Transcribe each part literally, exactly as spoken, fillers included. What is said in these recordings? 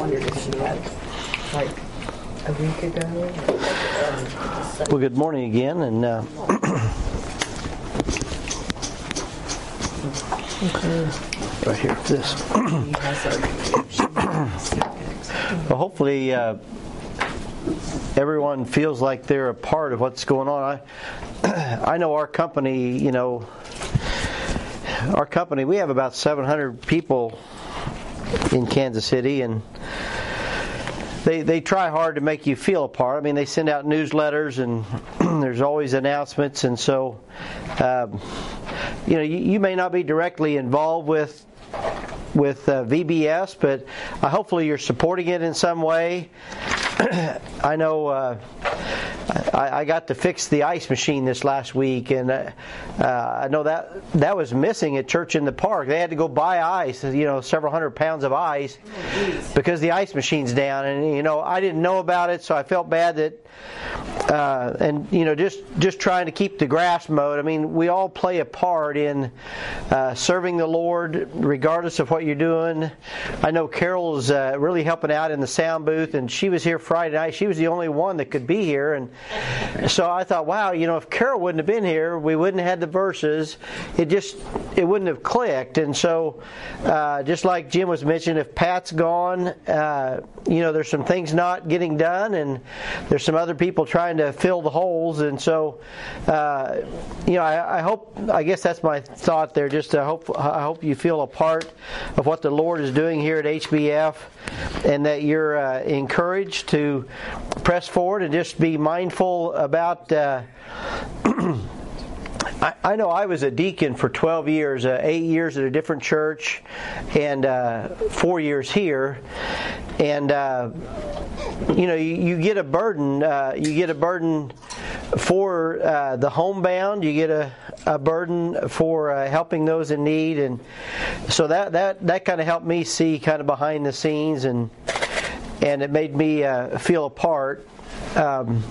wondered if she had, like, a week ago. Or, um, well, good morning again, and uh, right here, this. Well, hopefully, uh, everyone feels like they're a part of what's going on. I, I know our company, you know, our company, we have about seven hundred people in Kansas City, and they they try hard to make you feel a part. I mean, they send out newsletters, and there's always announcements, and so, um, you know, you, you may not be directly involved with with uh, V B S, but uh, hopefully you're supporting it in some way. I know uh, I, I got to fix the ice machine this last week, and uh, uh, I know that that was missing at Church in the Park. They had to go buy ice, you know, several hundred pounds of ice, because the ice machine's down. And you know, I didn't know about it, so I felt bad that. Uh, and you know, just just trying to keep the grass mowed. I mean, we all play a part in uh, serving the Lord, regardless of what you're doing. I know Carol's uh, really helping out in the sound booth, and she was here Friday night. She was the only one that could be here, and so I thought, wow, you know, if Carol wouldn't have been here, we wouldn't have had the verses. It just it wouldn't have clicked. And so, uh, just like Jim was mentioning, if Pat's gone, uh, you know, there's some things not getting done, and there's some other people trying to fill the holes, and so uh, you know, I, I hope, I guess that's my thought there, just to hope, I hope you feel a part of what the Lord is doing here at H B F, and that you're uh, encouraged to press forward and just be mindful about uh, I, I know I was a deacon for twelve years, uh, eight years at a different church, and uh, four years here, and uh, you know, you, you get a burden. Uh, you get a burden for uh, the homebound. You get a, a burden for uh, helping those in need, and so that that that kind of helped me see kind of behind the scenes, and and it made me uh, feel a part. Um,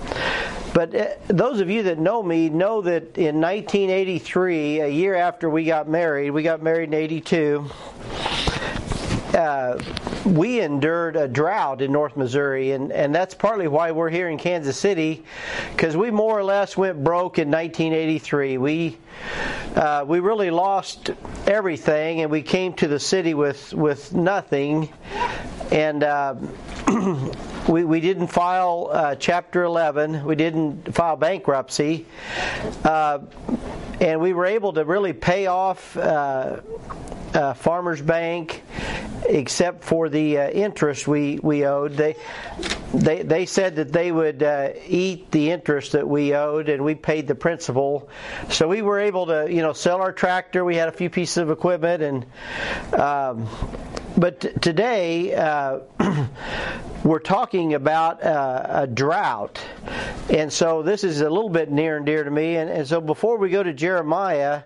But those of you that know me know that in nineteen eighty-three, a year after we got married, we got married in eighty-two, uh, we endured a drought in North Missouri, and, and that's partly why we're here in Kansas City, because we more or less went broke in nineteen eighty-three. We uh, we really lost everything, and we came to the city with, with nothing, and uh, we we didn't file uh, Chapter eleven. We didn't file bankruptcy, uh, and we were able to really pay off uh, uh, Farmers Bank, except for the uh, interest we, we owed. They they they said that they would uh, eat the interest that we owed, and we paid the principal. So we were able to, you know, sell our tractor. We had a few pieces of equipment, and. Um, But today, uh, we're talking about uh, a drought, and so this is a little bit near and dear to me. And, and so before we go to Jeremiah,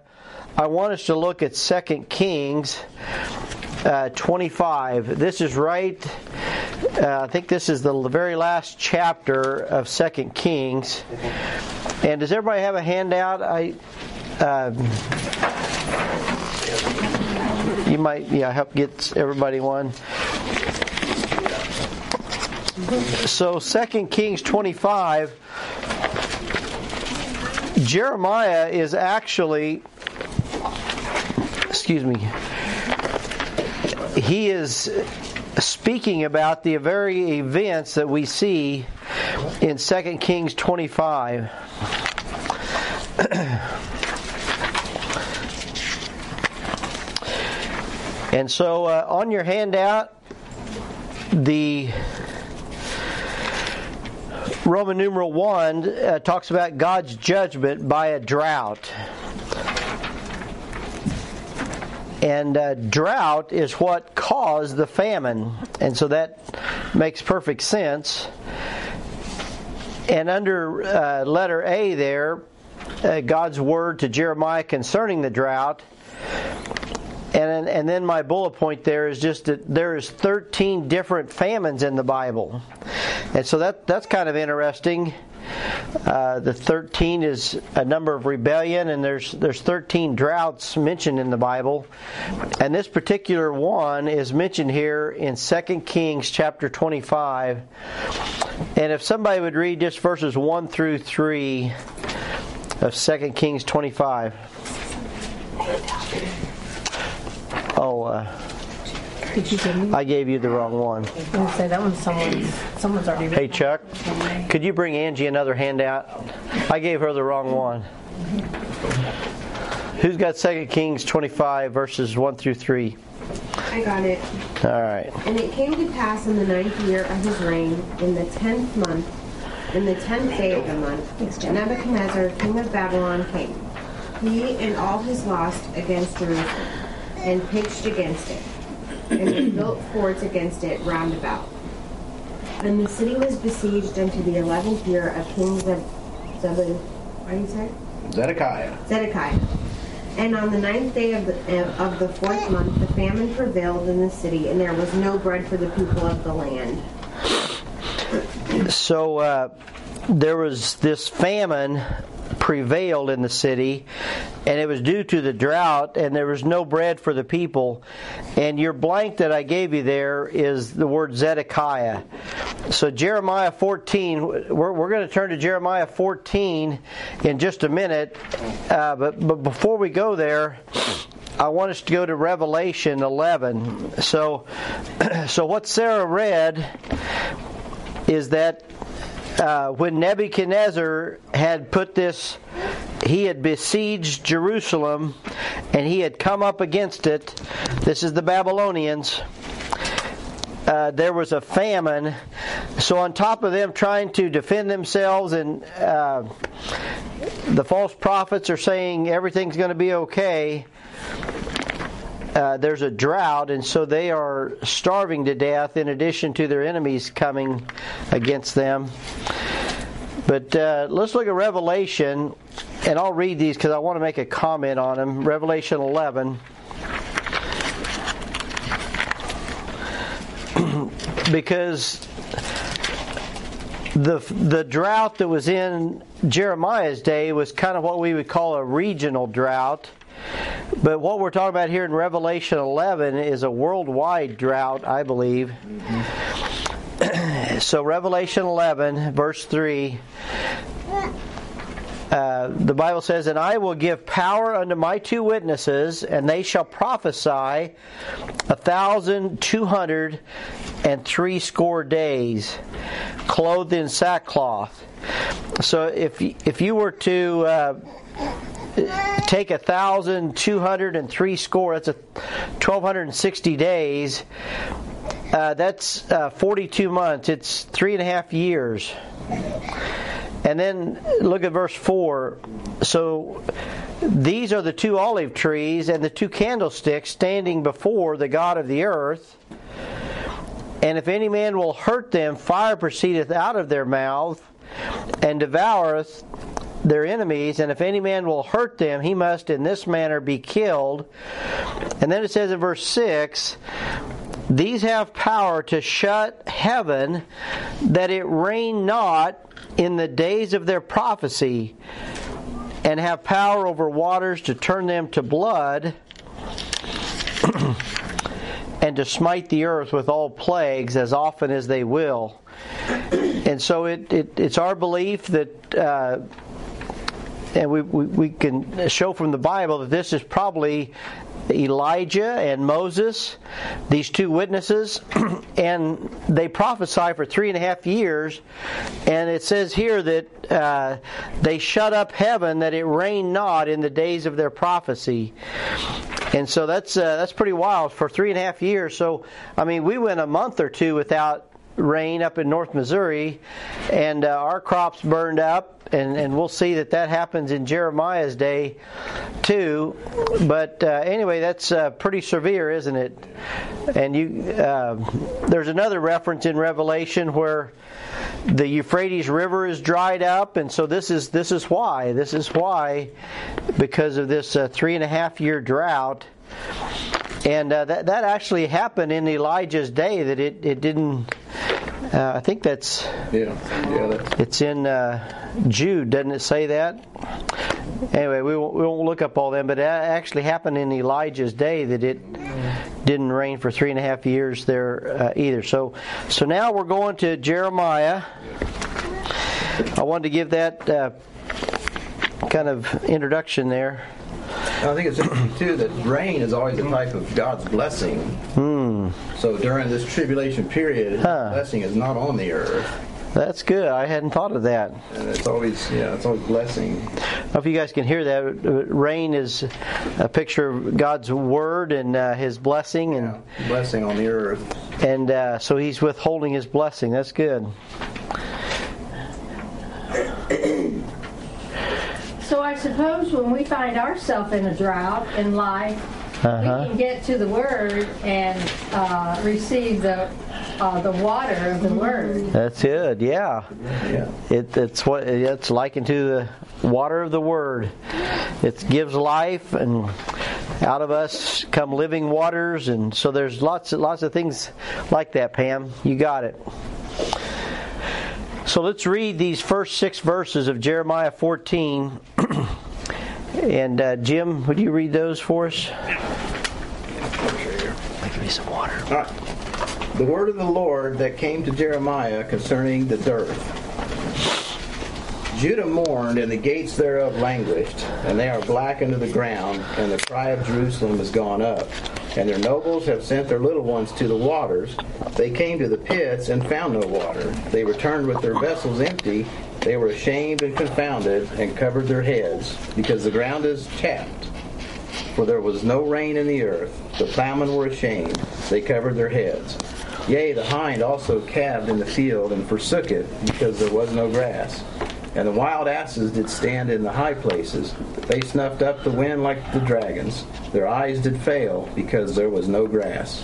I want us to look at Second Kings uh, twenty-five. This is right, uh, I think this is the very last chapter of Second Kings. And does everybody have a handout? I... Uh, You might, yeah, help get everybody one. So Second Kings twenty-five, Jeremiah is actually, excuse me, he is speaking about the very events that we see in Second Kings twenty-five. And so uh, on your handout, the Roman numeral one uh, talks about God's judgment by a drought. And uh, drought is what caused the famine. And so that makes perfect sense. And under uh, letter A there, uh, God's word to Jeremiah concerning the drought. And, and then my bullet point there is just that there is thirteen different famines in the Bible. And so that that's kind of interesting. Uh, the thirteen is a number of rebellion, and there's there's thirteen droughts mentioned in the Bible. And this particular one is mentioned here in Second Kings chapter twenty-five. And if somebody would read just verses one through three of Second Kings twenty-five. Oh, uh... Did you give me? I gave you the wrong one. I was going to say, that one's someone's, someone's already written. Hey, Chuck, could you bring Angie another handout? I gave her the wrong one. Who's got Second Kings twenty-five, verses one through three? I got it. All right. And it came to pass in the ninth year of his reign, in the tenth month, in the tenth day of the month, Nebuchadnezzar, king of Babylon, came, he and all his host against Jerusalem, and pitched against it. And they built forts against it round about. And the city was besieged unto the eleventh year of King Zeb, Zeb, what do you say? Zedekiah. Zedekiah. And on the ninth day of the, of the fourth month, the famine prevailed in the city, and there was no bread for the people of the land. So uh, there was this famine prevailed in the city, and it was due to the drought, and there was no bread for the people. And your blank that I gave you there is the word Zedekiah. So Jeremiah fourteen, we're, we're going to turn to Jeremiah fourteen in just a minute, uh, but, but before we go there, I want us to go to Revelation eleven. So, so what Sarah read is that Uh, when Nebuchadnezzar had put this, he had besieged Jerusalem, and he had come up against it. This is the Babylonians. Uh, there was a famine. So on top of them trying to defend themselves, and uh, the false prophets are saying everything's going to be okay, uh, there's a drought, and so they are starving to death in addition to their enemies coming against them. But uh, let's look at Revelation, and I'll read these because I want to make a comment on them. Revelation eleven. Because the the drought that was in Jeremiah's day was kind of what we would call a regional drought. But what we're talking about here in Revelation eleven is a worldwide drought, I believe. Mm-hmm. So Revelation eleven, verse three, uh, the Bible says, "And I will give power unto my two witnesses, and they shall prophesy a thousand two hundred and threescore days, clothed in sackcloth." So if, if you were to... Uh, take a thousand two hundred and three score, that's a twelve hundred and sixty days. Uh, that's uh, forty-two months. It's three and a half years. And then look at verse four. So these are the two olive trees and the two candlesticks standing before the God of the earth. And if any man will hurt them, fire proceedeth out of their mouth and devoureth their enemies, and if any man will hurt them, he must in this manner be killed. And then it says in verse six, "These have power to shut heaven, that it rain not in the days of their prophecy, and have power over waters to turn them to blood, and to smite the earth with all plagues as often as they will." And so it, it it's our belief that uh, And we, we, we can show from the Bible that this is probably Elijah and Moses, these two witnesses, and they prophesy for three and a half years. And it says here that uh, they shut up heaven that it rained not in the days of their prophecy. And so that's uh, that's pretty wild for three and a half years. So, I mean, we went a month or two without rain up in North Missouri, and uh, our crops burned up, and, and we'll see that that happens in Jeremiah's day too. But uh, anyway, that's uh, pretty severe, isn't it? And you, uh, there's another reference in Revelation where the Euphrates River is dried up, and so this is this is why this is why because of this uh, three and a half year drought. And uh, that that actually happened in Elijah's day, that it, it didn't Uh, I think that's. Yeah. Yeah. That's, it's in uh, Jude, doesn't it say that? Anyway, we won't, we won't look up all them, but it actually happened in Elijah's day that it didn't rain for three and a half years there uh, either. So, so now we're going to Jeremiah. I wanted to give that uh, kind of introduction there. I think it's interesting, too, that rain is always a type of God's blessing. Mm. So during this tribulation period, huh. His blessing is not on the earth. That's good. I hadn't thought of that. And it's always, yeah, it's always blessing. I don't know if you guys can hear that. Rain is a picture of God's word and uh, His blessing, and yeah, blessing on the earth. And uh, so He's withholding His blessing. That's good. So I suppose when we find ourselves in a drought in life, uh-huh. we can get to the Word and uh, receive the uh, the water of the Word. That's it, yeah. yeah. It, it's what it's likened to the water of the Word. It gives life, and out of us come living waters, and so there's lots of, lots of things like that. Pam, you got it. So let's read these first six verses of Jeremiah fourteen. And uh, Jim, would you read those for us? Give me some water. All right. The word of the Lord that came to Jeremiah concerning the dearth. Judah mourned, and the gates thereof languished, and they are black unto the ground, and the cry of Jerusalem is gone up. And their nobles have sent their little ones to the waters. They came to the pits and found no water. They returned with their vessels empty. They were ashamed and confounded, and covered their heads, because the ground is chapped. For there was no rain in the earth. The plowmen were ashamed. They covered their heads. Yea, the hind also calved in the field, and forsook it, because there was no grass. And the wild asses did stand in the high places. They snuffed up the wind like the dragons. Their eyes did fail, because there was no grass.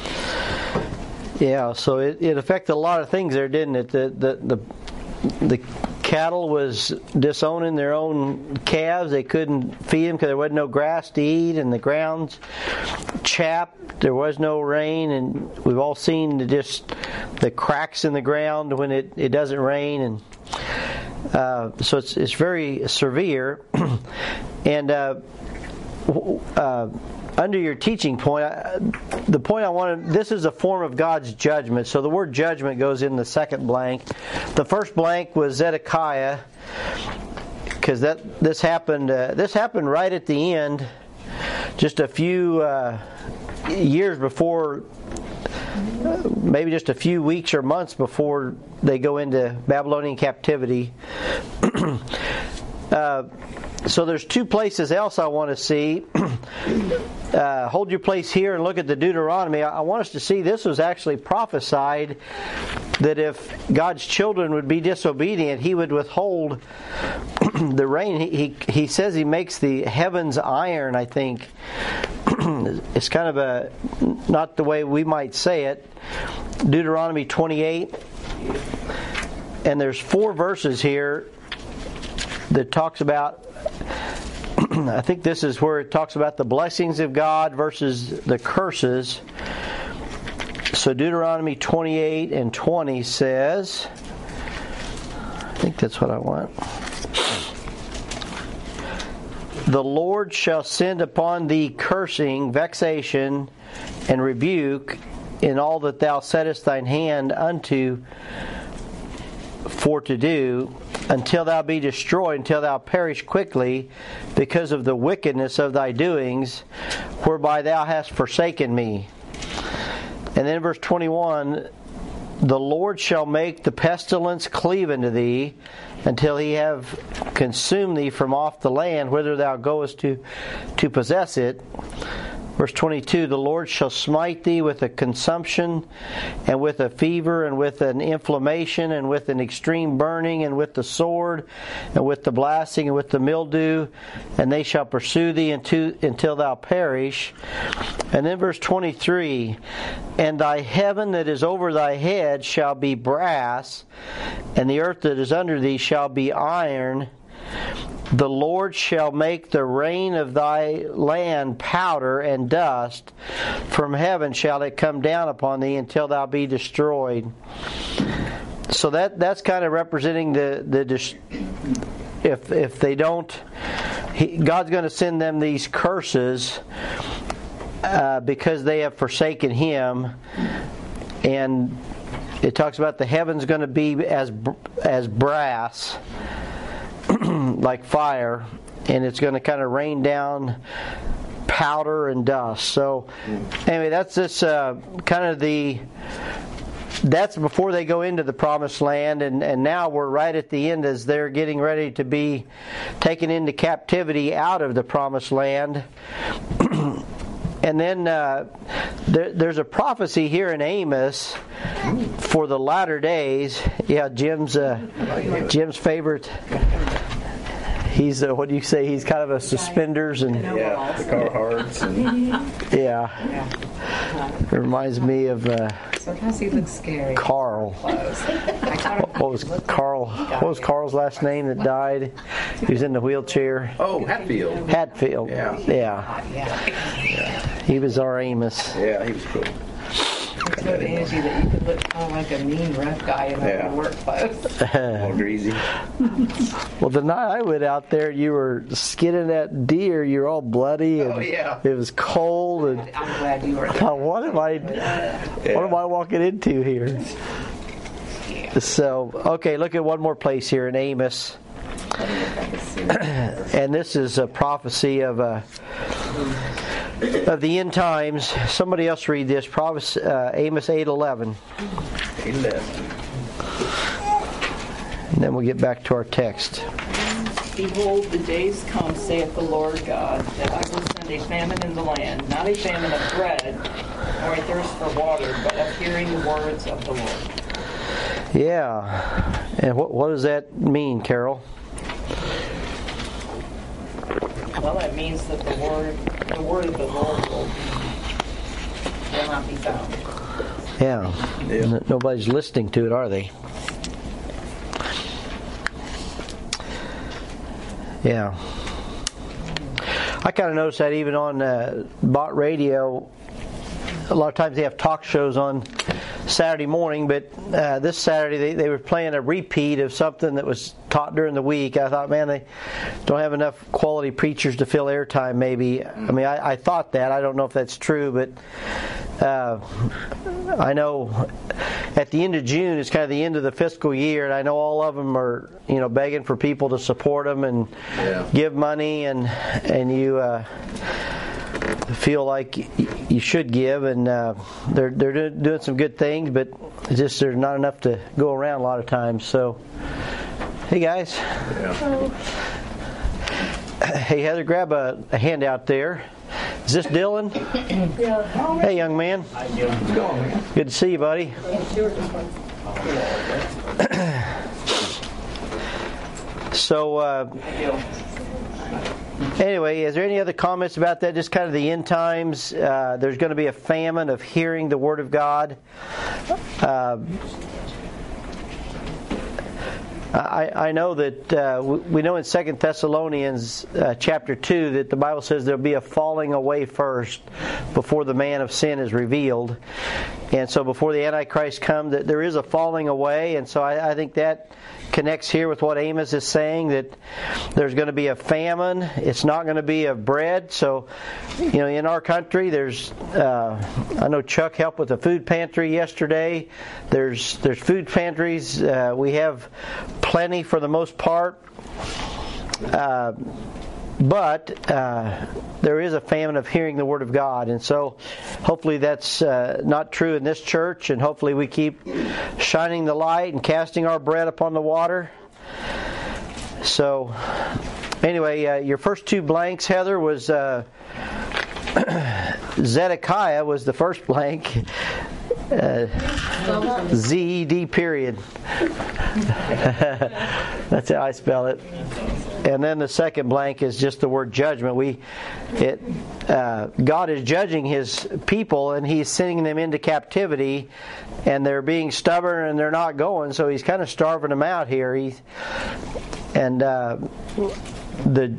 Yeah, so it, it affected a lot of things there, didn't it? The the the, the cattle was disowning their own calves. They couldn't feed them because there wasn't no grass to eat, and the grounds chapped. There was no rain, and we've all seen the, just the cracks in the ground when it, it doesn't rain, and Uh, so it's it's very severe, and uh, uh, under your teaching point, I, the point I wanted. This is a form of God's judgment. So the word judgment goes in the second blank. The first blank was Zedekiah, because that this happened. Uh, this happened right at the end, just a few uh, years before. Maybe just a few weeks or months before they go into Babylonian captivity. uh, so there's two places else I want to see. uh, hold your place here and look at the Deuteronomy. I, I want us to see this was actually prophesied that if God's children would be disobedient, He would withhold the rain. He, he He says He makes the heavens iron, I think. It's kind of a, not the way we might say it, Deuteronomy twenty-eight, and there's four verses here that talks about, I think this is where it talks about the blessings of God versus the curses. So Deuteronomy twenty-eight and twenty says, I think that's what I want. The Lord shall send upon thee cursing, vexation, and rebuke in all that thou settest thine hand unto for to do, until thou be destroyed, until thou perish quickly, because of the wickedness of thy doings, whereby thou hast forsaken me. And then verse twenty-one, the Lord shall make the pestilence cleave unto thee, until He have consumed thee from off the land, whither thou goest to, to possess it. Verse twenty-two, the Lord shall smite thee with a consumption, and with a fever, and with an inflammation, and with an extreme burning, and with the sword, and with the blasting, and with the mildew, and they shall pursue thee unto, until thou perish. And then verse twenty-three, and thy heaven that is over thy head shall be brass, and the earth that is under thee shall be iron. The Lord shall make the rain of thy land powder and dust. From heaven shall it come down upon thee until thou be destroyed. So that that's kind of representing the the if if they don't, he, God's going to send them these curses uh, because they have forsaken Him, and it talks about the heavens going to be as as brass, like fire, and it's going to kind of rain down powder and dust. So anyway, that's this uh, kind of the. That's before they go into the promised land, and, and now we're right at the end as they're getting ready to be taken into captivity out of the promised land. And then uh, there, there's a prophecy here in Amos for the latter days. Yeah, Jim's uh, Jim's favorite. He's a, what do you say? He's kind of a suspenders and yeah, the Carhartts and yeah. It reminds me of uh, sometimes he looks scary. Carl. What was Carl? What was Carl's last name that died? He was in the wheelchair. Oh, Hatfield. Hatfield. Yeah. Yeah. yeah. He was our Amos. Yeah, he was cool. It's so edgy that you could look kind of like a mean, rough guy in yeah. work clothes. All greasy. Well, the night I went out there, you were skinning that deer. You were all bloody. And oh, yeah. It was cold. And I'm glad you were there. Now, what am I, yeah. what am I walking into here? Yeah. So, okay, look at one more place here in Amos. And this is a prophecy of a... of the end times. Somebody else read this. Prophets, uh, Amos eight eleven. eight eleven. And then we'll get back to our text. Behold, the days come, saith the Lord God, that I will send a famine in the land, not a famine of bread, nor a thirst for water, but of hearing the words of the Lord. Yeah. And what, what does that mean, Carol? Well, it means that the word, the word of the Lord will, will not be found. Yeah. yeah. Nobody's listening to it, are they? Yeah. I kind of noticed that even on uh, bot radio, a lot of times they have talk shows on Saturday morning, but uh, this Saturday they, they were playing a repeat of something that was taught during the week. I thought, man, they don't have enough quality preachers to fill airtime maybe. I mean, I, I thought that. I don't know if that's true, but uh, I know at the end of June is kind of the end of the fiscal year, and I know all of them are, you know, begging for people to support them and yeah. give money, and, and you... Uh, feel like you should give, and uh, they're they're doing some good things, but it's just there's not enough to go around a lot of times. So, hey guys, yeah. Hey Heather, grab a, a handout there. Is this Dylan? Yeah. Hey young man. How you doing? What's going on, man? Good to see you, buddy. So. Uh, Anyway, is there any other comments about that? Just kind of the end times. Uh, there's going to be a famine of hearing the Word of God. Uh, I, I know that uh, we know in Second Thessalonians uh, chapter two that the Bible says there'll be a falling away first before the man of sin is revealed. And so before the Antichrist comes, that there is a falling away. And so I, I think that connects here with what Amos is saying, that there's going to be a famine. It's not going to be of bread. So, you know, in our country, there's uh, I know Chuck helped with the food pantry yesterday. There's there's food pantries. Uh, we have plenty for the most part. Uh, But uh, there is a famine of hearing the Word of God. And so hopefully that's uh, not true in this church. And hopefully we keep shining the light and casting our bread upon the water. So anyway, uh, your first two blanks, Heather, was uh, Zedekiah was the first blank. Uh, Z E D period. That's how I spell it. And then the second blank is just the word judgment. We, it, uh, God is judging His people, and He's sending them into captivity, and they're being stubborn and they're not going. So He's kind of starving them out here. He, and uh, the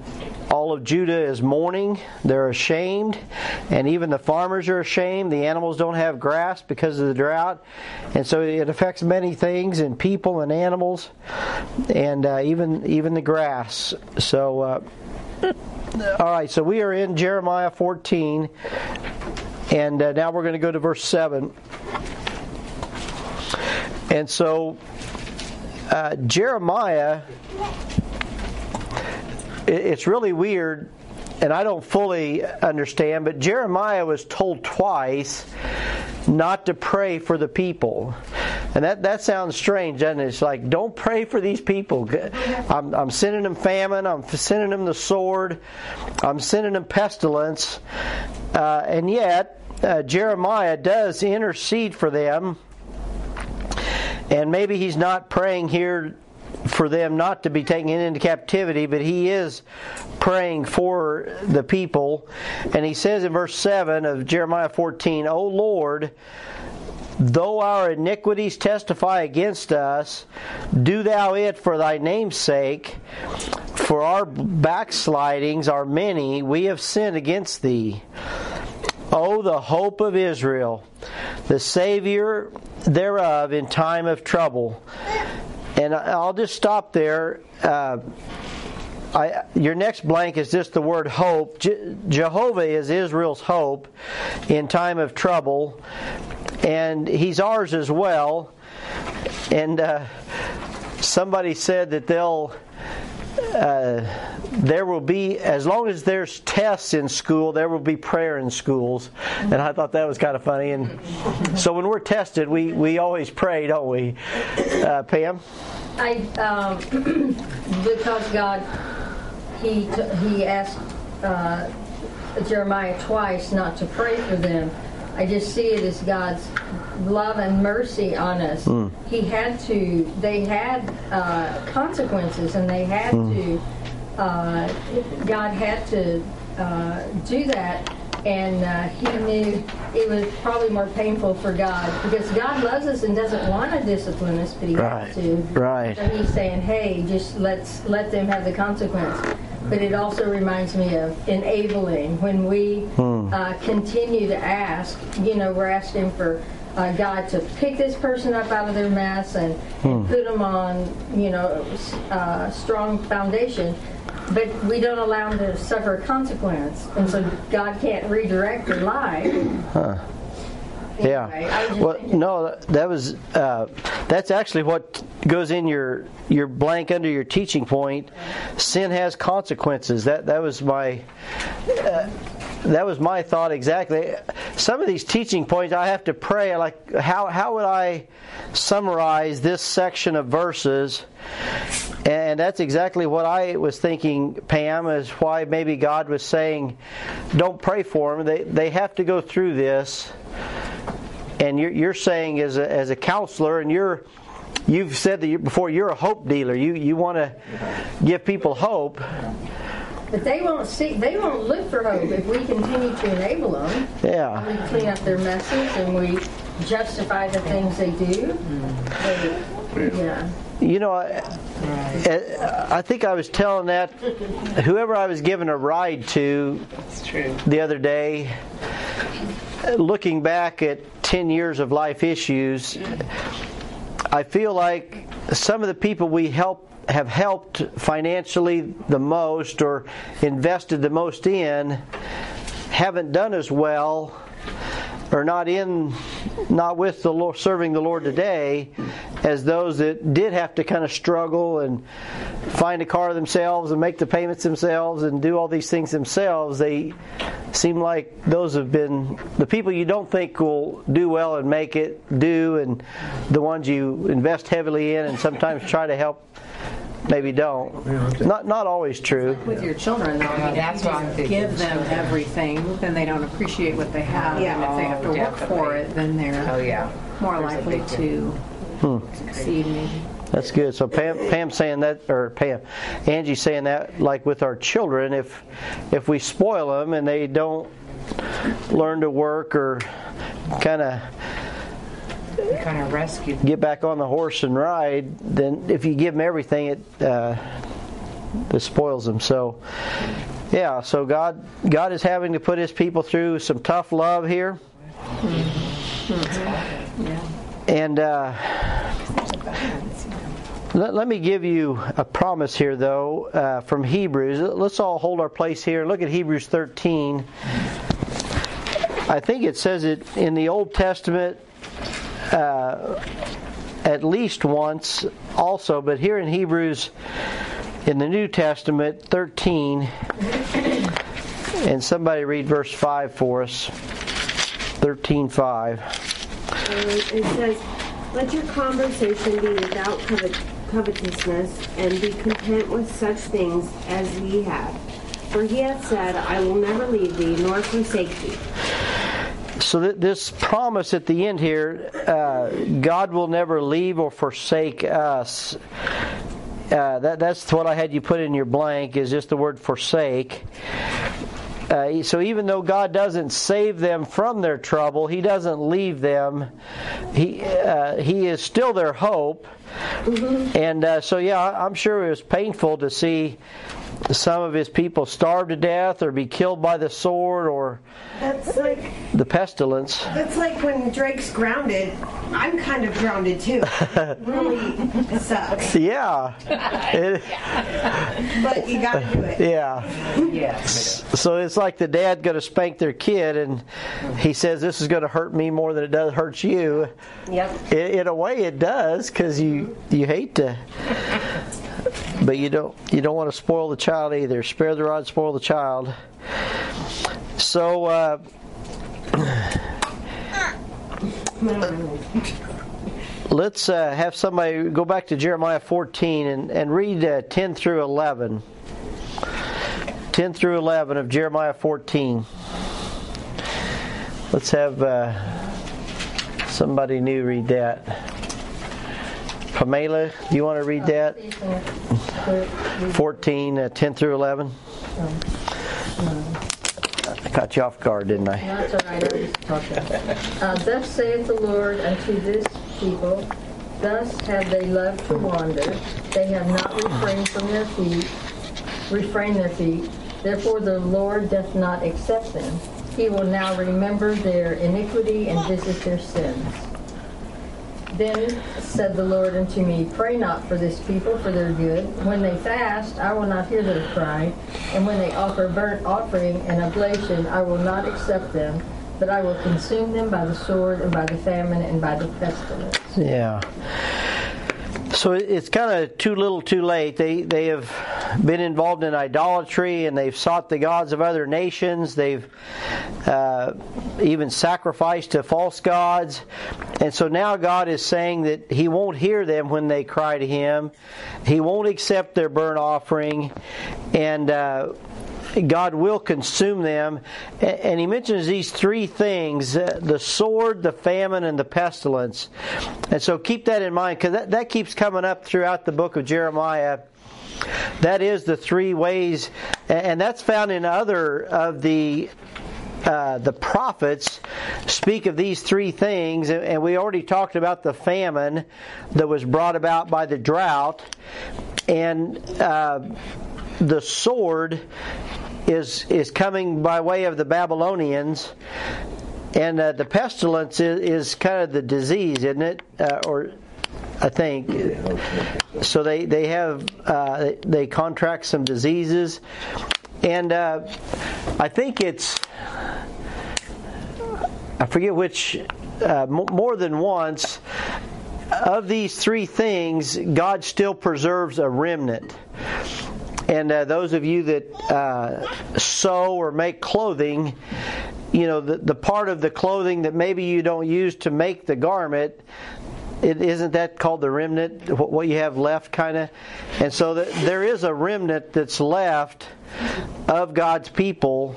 All of Judah is mourning. They're ashamed. And even the farmers are ashamed. The animals don't have grass because of the drought. And so it affects many things, and people and animals, and uh, even, even the grass. So, uh, all right, so we are in Jeremiah fourteen. And uh, now we're going to go to verse seven. And so uh, Jeremiah, it's really weird, and I don't fully understand, but Jeremiah was told twice not to pray for the people. And that, that sounds strange, doesn't it? It's like, don't pray for these people. I'm, I'm sending them famine. I'm sending them the sword. I'm sending them pestilence. Uh, and yet, uh, Jeremiah does intercede for them. And maybe he's not praying here for them not to be taken into captivity, but he is praying for the people. And he says in verse seven of Jeremiah fourteen, O Lord, though our iniquities testify against us, do thou it for thy name's sake, for our backslidings are many, we have sinned against thee. O the hope of Israel, the Savior thereof in time of trouble. And I'll just stop there. Uh, I, your next blank is just the word hope. Je- Jehovah is Israel's hope in time of trouble, and he's ours as well. And uh, somebody said that they'll... Uh, there will be, as long as there's tests in school, there will be prayer in schools. And I thought that was kind of funny. And so when we're tested, we, we always pray, don't we, uh, Pam? I um, because God, he he asked uh, Jeremiah twice not to pray for them. I just see it as God's love and mercy on us. Mm. He had to, they had uh, consequences, and they had mm. to, uh, God had to uh, do that, and uh, he knew it was probably more painful for God, because God loves us and doesn't want to discipline us, but he right. has to. Right. So he's saying, hey, just let's let them have the consequence. But it also reminds me of enabling. When we hmm. uh, continue to ask, you know, we're asking for uh, God to pick this person up out of their mess and, hmm. and put them on, you know, uh, strong foundation. But we don't allow them to suffer a consequence. And so God can't redirect their life. Huh. Anyway, yeah. Well, thinking. no, that was uh, that's actually what goes in your your blank under your teaching point. Sin has consequences. That that was my uh, that was my thought exactly. Some of these teaching points, I have to pray. Like how how would I summarize this section of verses? And that's exactly what I was thinking, Pam, is why maybe God was saying, don't pray for them. They they have to go through this. And you're, you're saying as a, as a counselor, and you're, you've said that you're, before, you're a hope dealer. You you want to give people hope. But they won't see. They won't look for hope if we continue to enable them. Yeah. We clean up their messes and we justify the things they do. They, yeah. You know, I, I think I was telling that whoever I was giving a ride to the other day. Looking back at ten years of life issues, I feel like some of the people we help have helped financially the most or invested the most in haven't done as well or not in, not with the Lord, serving the Lord today as those that did have to kind of struggle and find a car themselves and make the payments themselves and do all these things themselves. They seem like those have been the people you don't think will do well and make it do, and the ones you invest heavily in and sometimes try to help maybe don't. Not not always true. With your children, though, I mean, that's why you give them everything, then they don't appreciate what they have. Yeah. And if they have to oh, work definitely. for it, then they're oh, yeah. more There's likely to hmm. succeed. Maybe. That's good. So Pam, Pam saying that, or Pam, Angie saying that, like with our children, if if we spoil them and they don't learn to work or kind of kind of rescue, get back on the horse and ride, then if you give them everything, it uh, it spoils them. So yeah, so God God is having to put His people through some tough love here. And uh, let, let me give you a promise here, though, uh, from Hebrews. Let's all hold our place here. Look at Hebrews thirteen. I think it says it in the Old Testament uh, at least once also, but here in Hebrews, in the New Testament, thirteen, and somebody read verse five for us, thirteen five. It says, "Let your conversation be without covet- covetousness, and be content with such things as ye have. For he hath said, I will never leave thee, nor forsake thee." So th- this promise at the end here, uh, God will never leave or forsake us. Uh, that, that's what I had you put in your blank, is just the word forsake. Uh, so even though God doesn't save them from their trouble, He doesn't leave them. He uh, He is still their hope. Mm-hmm. And uh, so, yeah, I'm sure it was painful to see some of His people starve to death or be killed by the sword or that's like, the pestilence. That's like when Drake's grounded. I'm kind of grounded too. Really sucks. Yeah. It, but you got to do it. Yeah. Yeah. So it's like the dad going to spank their kid, and he says, "This is going to hurt me more than it does hurt you." Yep. It, in a way, it does, because you you hate to. But you don't you don't want to spoil the child either. Spare the rod, spoil the child. So, uh, let's uh, have somebody go back to Jeremiah fourteen and, and read uh, ten through eleven. ten through eleven of Jeremiah fourteen. Let's have uh, somebody new read that. Pamela, do you want to read that? fourteen, uh, ten through eleven. I caught you off guard, didn't I? That's all right. I was talking. Uh, Thus saith the Lord unto this people, thus have they loved to wander. They have not refrained from their feet, refrained their feet. Therefore the Lord doth not accept them. He will now remember their iniquity and visit their sins. Then said the Lord unto me, pray not for this people for their good. When they fast, I will not hear their cry. And when they offer burnt offering and oblation, I will not accept them. But I will consume them by the sword and by the famine and by the pestilence. Yeah. So it's kind of too little too late. They they have been involved in idolatry, and they've sought the gods of other nations. They've uh, even sacrificed to false gods. And so now God is saying that He won't hear them when they cry to Him. He won't accept their burnt offering. And uh, God will consume them. And He mentions these three things, the sword, the famine, and the pestilence. And so keep that in mind, because that, that keeps coming up throughout the book of Jeremiah. That is the three ways, and that's found in other of the uh, the prophets speak of these three things. And we already talked about the famine that was brought about by the drought. And uh, the sword is is coming by way of the Babylonians, and uh, the pestilence is, is kind of the disease, isn't it? Uh, or I think so. They they have uh, they contract some diseases, and uh, I think it's I forget which uh, more than once. Of these three things, God still preserves a remnant. And uh, those of you that uh, sew or make clothing, you know, the, the part of the clothing that maybe you don't use to make the garment, it isn't that called the remnant, what you have left, kind of? And so the, there is a remnant that's left of God's people,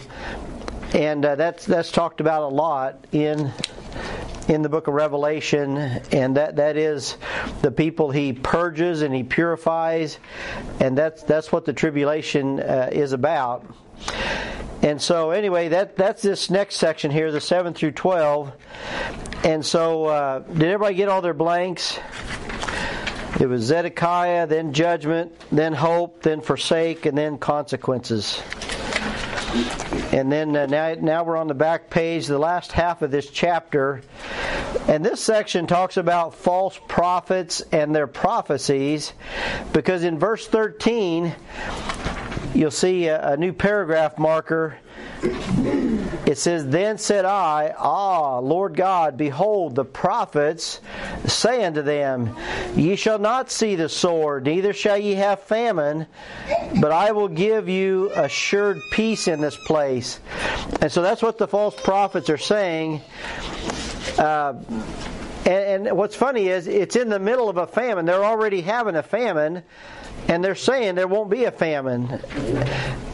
and uh, that's that's talked about a lot in... in the book of Revelation, and that, that is the people He purges and He purifies, and that's that's what the tribulation uh, is about. And so anyway, that that's this next section here, the seven through twelve. And so uh, did everybody get all their blanks? It was Zedekiah, then judgment, then hope, then forsake, and then consequences. And then uh, now, now we're on the back page, the last half of this chapter. And this section talks about false prophets and their prophecies, because in verse thirteen, you'll see a, a new paragraph marker. It says, "Then said I, Ah, Lord God, behold, the prophets say unto them, Ye shall not see the sword, neither shall ye have famine, but I will give you assured peace in this place." And so that's what the false prophets are saying. Uh, and, and what's funny is, it's in the middle of a famine. They're already having a famine, and they're saying there won't be a famine.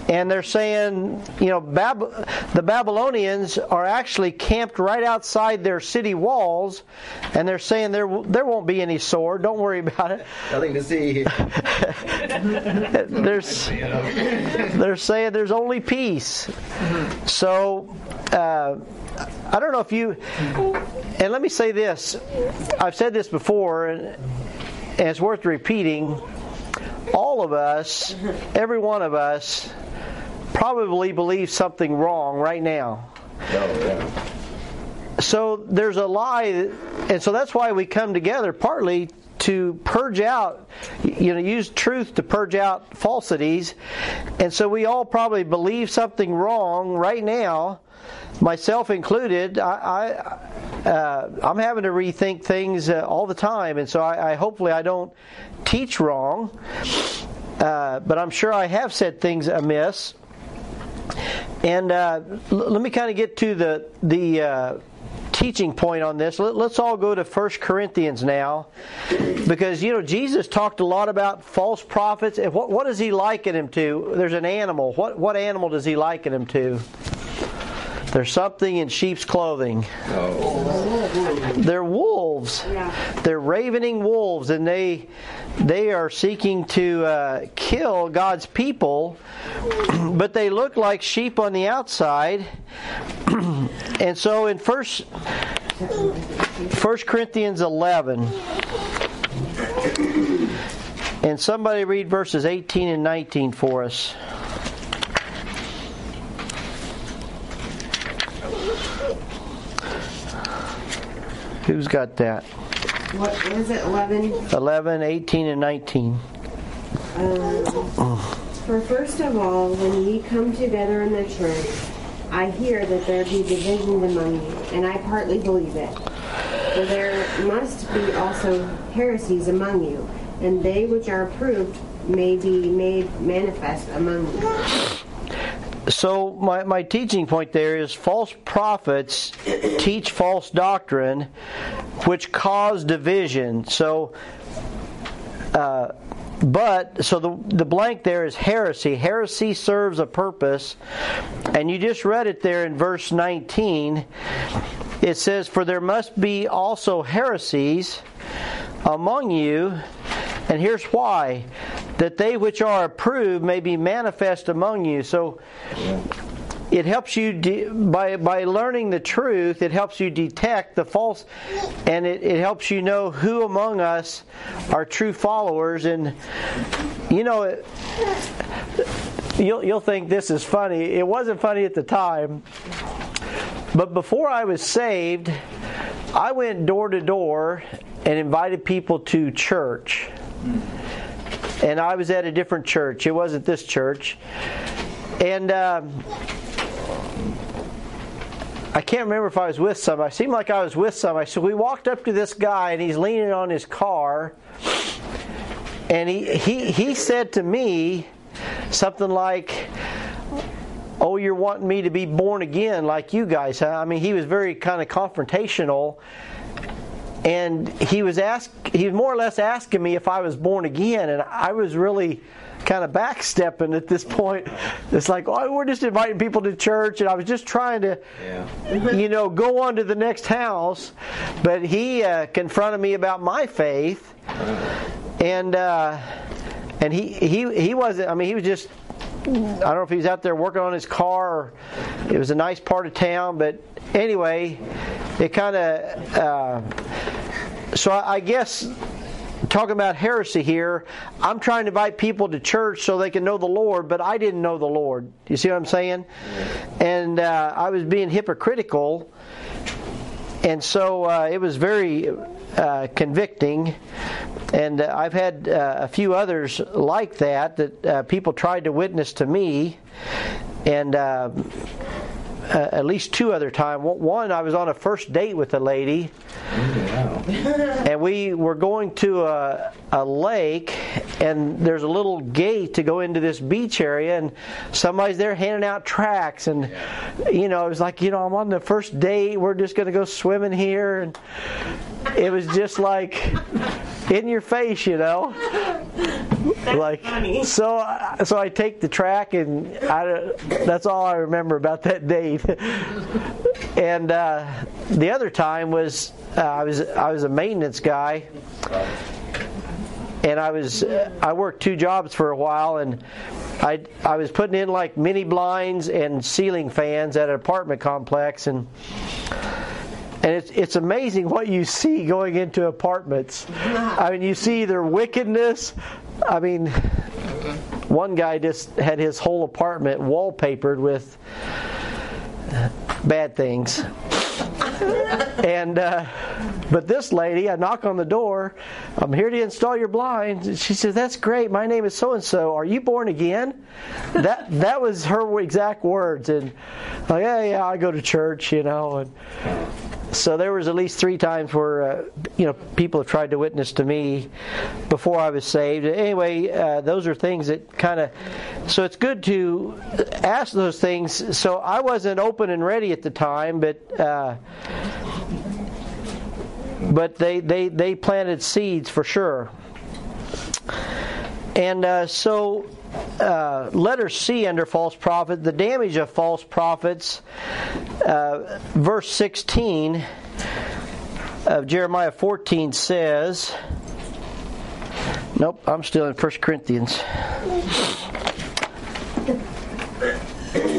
And they're saying, you know, Bab- the Babylonians are actually camped right outside their city walls, and they're saying there w- there won't be any sword. Don't worry about it. Nothing to see. there's, they're saying there's only peace. So, uh, I don't know if you... And let me say this. I've said this before, and, and it's worth repeating. All of us, every one of us, probably believe something wrong right now. Oh, yeah. So there's a lie, and so that's why we come together, partly to purge out, you know, use truth to purge out falsities. And so we all probably believe something wrong right now, myself included. I, I, uh, I'm having to rethink things uh, all the time, and so I, I hopefully I don't teach wrong, uh, but I'm sure I have said things amiss. And uh, l- let me kind of get to the the uh, teaching point on this. Let, let's all go to First Corinthians now, because, you know, Jesus talked a lot about false prophets. And what, what does he liken him to? There's an animal. What what animal does he liken him to? There's something in sheep's clothing. Oh. They're wolves. Yeah. They're ravening wolves, and they they are seeking to uh, kill God's people, but they look like sheep on the outside. And so in first, first Corinthians eleven, and somebody read verses eighteen and nineteen for us. Who's got that? What, what is it, eleven? eleven, eighteen, and nineteen. Um, for first of all, when ye come together in the church, I hear that there be divisions among you, and I partly believe it. For there must be also heresies among you, and they which are proved may be made manifest among you. So my, my teaching point there is false prophets teach false doctrine, which cause division. So, uh, but so the the blank there is heresy. Heresy serves a purpose, and you just read it there in verse nineteen. It says, "For there must be also heresies among you, and here's why, that they which are approved may be manifest among you." So it helps you, de- by by learning the truth, it helps you detect the false, and it, it helps you know who among us are true followers. And, you know, it, you'll, you'll think this is funny. It wasn't funny at the time, but before I was saved, I went door to door and invited people to church. And I was at a different church. It wasn't this church. And um, I can't remember if I was with some. I seemed like I was with some. So we walked up to this guy, and he's leaning on his car. And he he, he said to me something like, "Oh, you're wanting me to be born again like you guys, huh?" I mean, he was very kind of confrontational. And he was ask, he was more or less asking me if I was born again, and I was really kind of backstepping at this point. It's like, oh, we're just inviting people to church, and I was just trying to, yeah. you know, go on to the next house. But he uh, confronted me about my faith, and uh, and he he he wasn't. I mean, he was just. I don't know if he was out there working on his car, or it was a nice part of town, but anyway, it kind of, uh, so I guess talking about heresy here. I'm trying to invite people to church so they can know the Lord, but I didn't know the Lord. You see what I'm saying? And uh, I was being hypocritical. And so uh, it was very uh, convicting. And uh, I've had uh, a few others like that, that uh, people tried to witness to me. And uh, uh, at least two other times. One, I was on a first date with a lady. Wow. And we were going to a, a lake, and there's a little gate to go into this beach area, and somebody's there handing out tracts, and yeah. you know, it was like, you know, I'm on the first date, we're just going to go swimming here, and it was just like in your face, you know. That's like funny. so so I take the track, and I, that's all I remember about that date. And uh, the other time was uh, I was I was a maintenance guy, and I was uh, I worked two jobs for a while, and I I was putting in like mini blinds and ceiling fans at an apartment complex, and and it's it's amazing what you see going into apartments. I mean, you see their wickedness. I mean, one guy just had his whole apartment wallpapered with bad things. And uh, but this lady, I knock on the door, I'm here to install your blinds. She says, "That's great. My name is so and so. Are you born again?" That that was her exact words. And like, yeah, yeah, I go to church, you know. And so there was at least three times where uh, you know, people have tried to witness to me before I was saved. Anyway, uh, those are things that kind of. So it's good to ask those things. So I wasn't open and ready at the time, but. Uh, But they, they, they planted seeds for sure. And uh, so, uh, letter C under false prophet, the damage of false prophets, uh, verse sixteen of Jeremiah fourteen says, nope, I'm still in First Corinthians.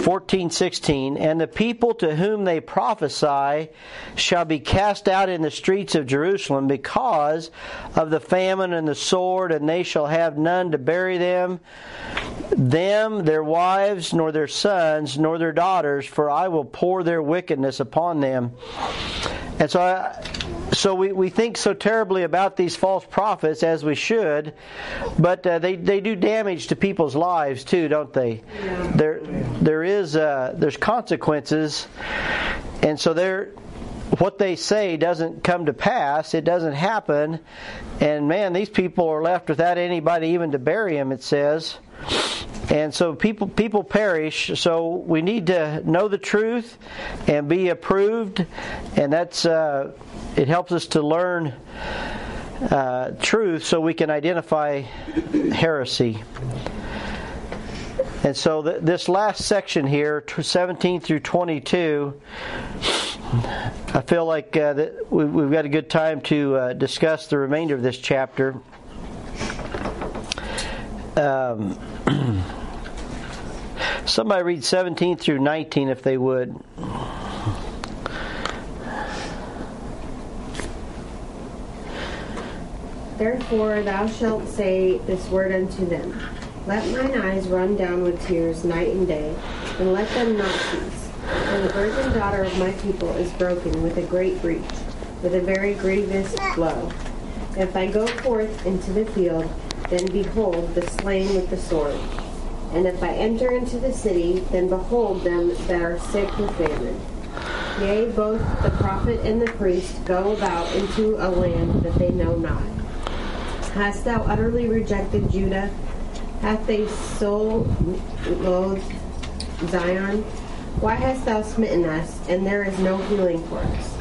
fourteen sixteen, and the people to whom they prophesy shall be cast out in the streets of Jerusalem because of the famine and the sword, and they shall have none to bury them, them, their wives, nor their sons, nor their daughters, for I will pour their wickedness upon them. And so I, so we, we think so terribly about these false prophets, as we should, but uh, they, they do damage to people's lives too, don't they? There there is uh, there's consequences, and so they're. What they say doesn't come to pass, it doesn't happen, and man, these people are left without anybody even to bury them, it says. And so people people perish, so we need to know the truth and be approved, and that's uh, it helps us to learn uh, truth so we can identify heresy. And so th- this last section here, seventeen through twenty-two, I feel like uh, that we, we've got a good time to uh, discuss the remainder of this chapter. Um, somebody read seventeen through nineteen if they would. Therefore thou shalt say this word unto them. Let mine eyes run down with tears night and day, and let them not cease. For the virgin daughter of my people is broken with a great breach, with a very grievous blow. If I go forth into the field, then behold the slain with the sword. And if I enter into the city, then behold them that are sick with famine. Yea, both the prophet and the priest go about into a land that they know not. Hast thou utterly rejected Judah? Hath they so loathed Zion? Why hast thou smitten us, and there is no healing for us?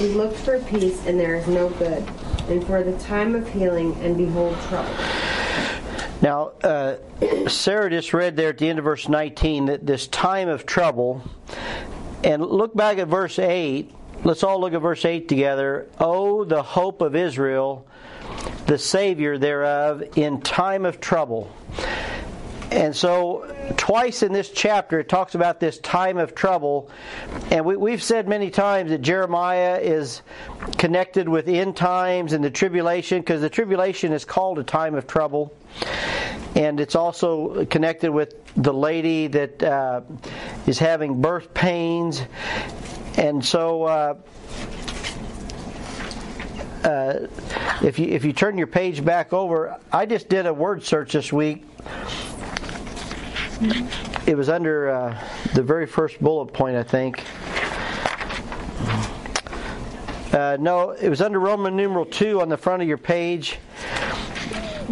We looked for peace, and there is no good, and for the time of healing, and behold trouble. Now, uh, Sarah just read there at the end of verse nineteen that this time of trouble, and look back at verse eight. Let's all look at verse eight together. Oh, the hope of Israel, the Savior thereof in time of trouble. And so Twice in this chapter it talks about this time of trouble, and we, we've said many times that Jeremiah is connected with end times and the tribulation, because the tribulation is called a time of trouble, and it's also connected with the lady that uh, is having birth pains. And so uh, uh, if you if you turn your page back over, I just did a word search this week. It was under uh, the very first bullet point, I think. Uh, no, it was under Roman numeral two on the front of your page.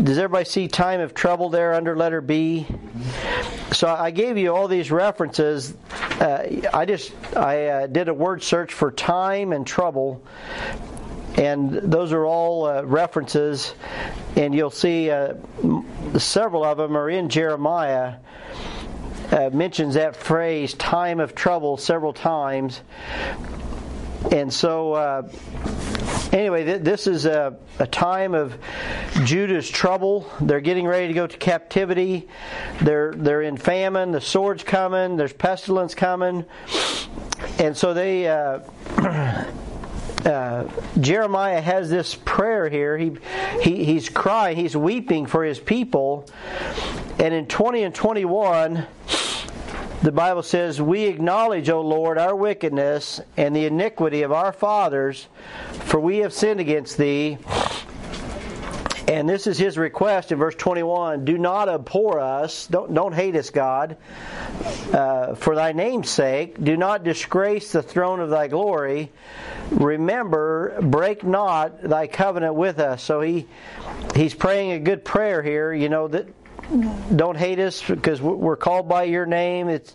Does everybody see time of trouble there under letter B? So I gave you all these references. Uh, I just I uh, did a word search for time and trouble, and those are all uh, references, and you'll see uh, several of them are in Jeremiah. Uh, mentions that phrase "time of trouble" several times, and so uh, anyway, th- this is a, a time of Judah's trouble. They're getting ready to go to captivity. They're they're in famine. The sword's coming. There's pestilence coming, and so they. Uh, Uh, Jeremiah has this prayer here. He, he he's crying, he's weeping for his people. And in twenty and twenty-one, the Bible says, "We acknowledge, O Lord, our wickedness and the iniquity of our fathers, for we have sinned against Thee." And this is his request in verse twenty-one: "Do not abhor us, don't don't hate us, God, uh, for Thy name's sake. Do not disgrace the throne of Thy glory. Remember, break not Thy covenant with us." So he he's praying a good prayer here. You know that don't hate us because we're called by Your name. It's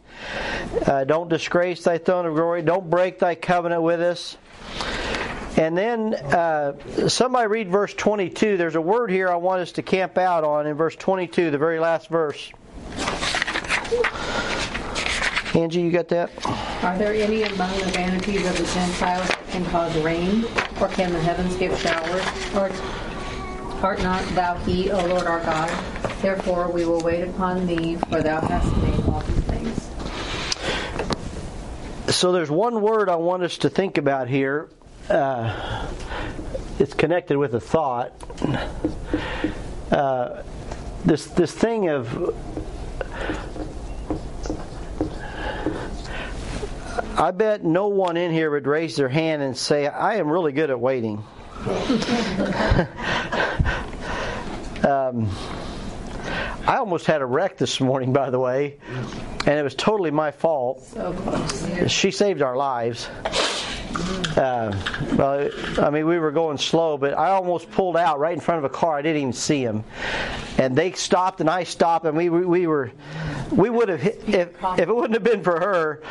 uh, don't disgrace Thy throne of glory. Don't break Thy covenant with us. And then, uh, somebody read verse twenty-two. There's a word here I want us to camp out on in verse twenty-two, the very last verse. Angie, you got that? "Are there any among the vanities of the Gentiles that can cause rain? Or can the heavens give showers? Or art not Thou He, O Lord our God? Therefore we will wait upon Thee, for Thou hast made all these things." So there's one word I want us to think about here. Uh, it's connected with a thought. Uh, this this thing of I bet no one in here would raise their hand and say, "I am really good at waiting." um, I almost had a wreck this morning, by the way, and it was totally my fault. So close, yeah. She saved our lives. Uh, well, I mean, we were going slow, but I almost pulled out right in front of a car. I didn't even see him, and they stopped, and I stopped, and we we, we were we would have hit if, if it wouldn't have been for her.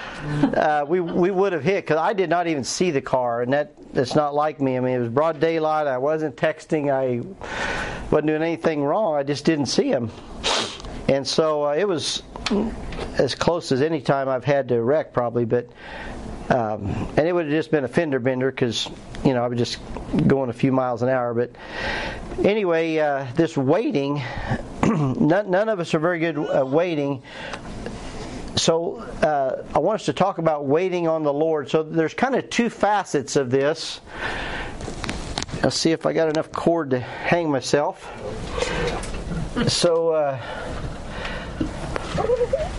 Uh, we we would have hit because I did not even see the car, and that that's not like me. I mean, it was broad daylight. I wasn't texting. I wasn't doing anything wrong. I just didn't see him, and so uh, it was as close as any time I've had to wreck, probably, but. Um, and it would have just been a fender bender because, you know, I was just going a few miles an hour. But anyway, uh, this waiting, none, none of us are very good at waiting. So uh, I want us to talk about waiting on the Lord. So there's kind of two facets of this. Let's see if I got enough cord to hang myself. So uh,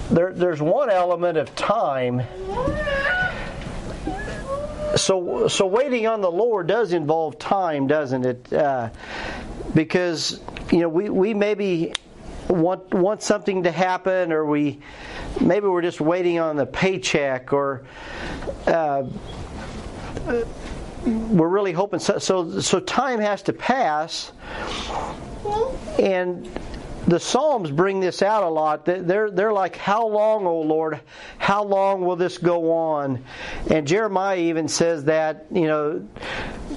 there, there's one element of time. So, so waiting on the Lord does involve time, doesn't it? Uh, because you know we, we maybe want want something to happen, or we maybe we're just waiting on the paycheck, or uh, we're really hoping. So, so, so time has to pass, and. The Psalms bring this out a lot. They're, they're like, "How long, O Lord? How long will this go on?" And Jeremiah even says that, you know,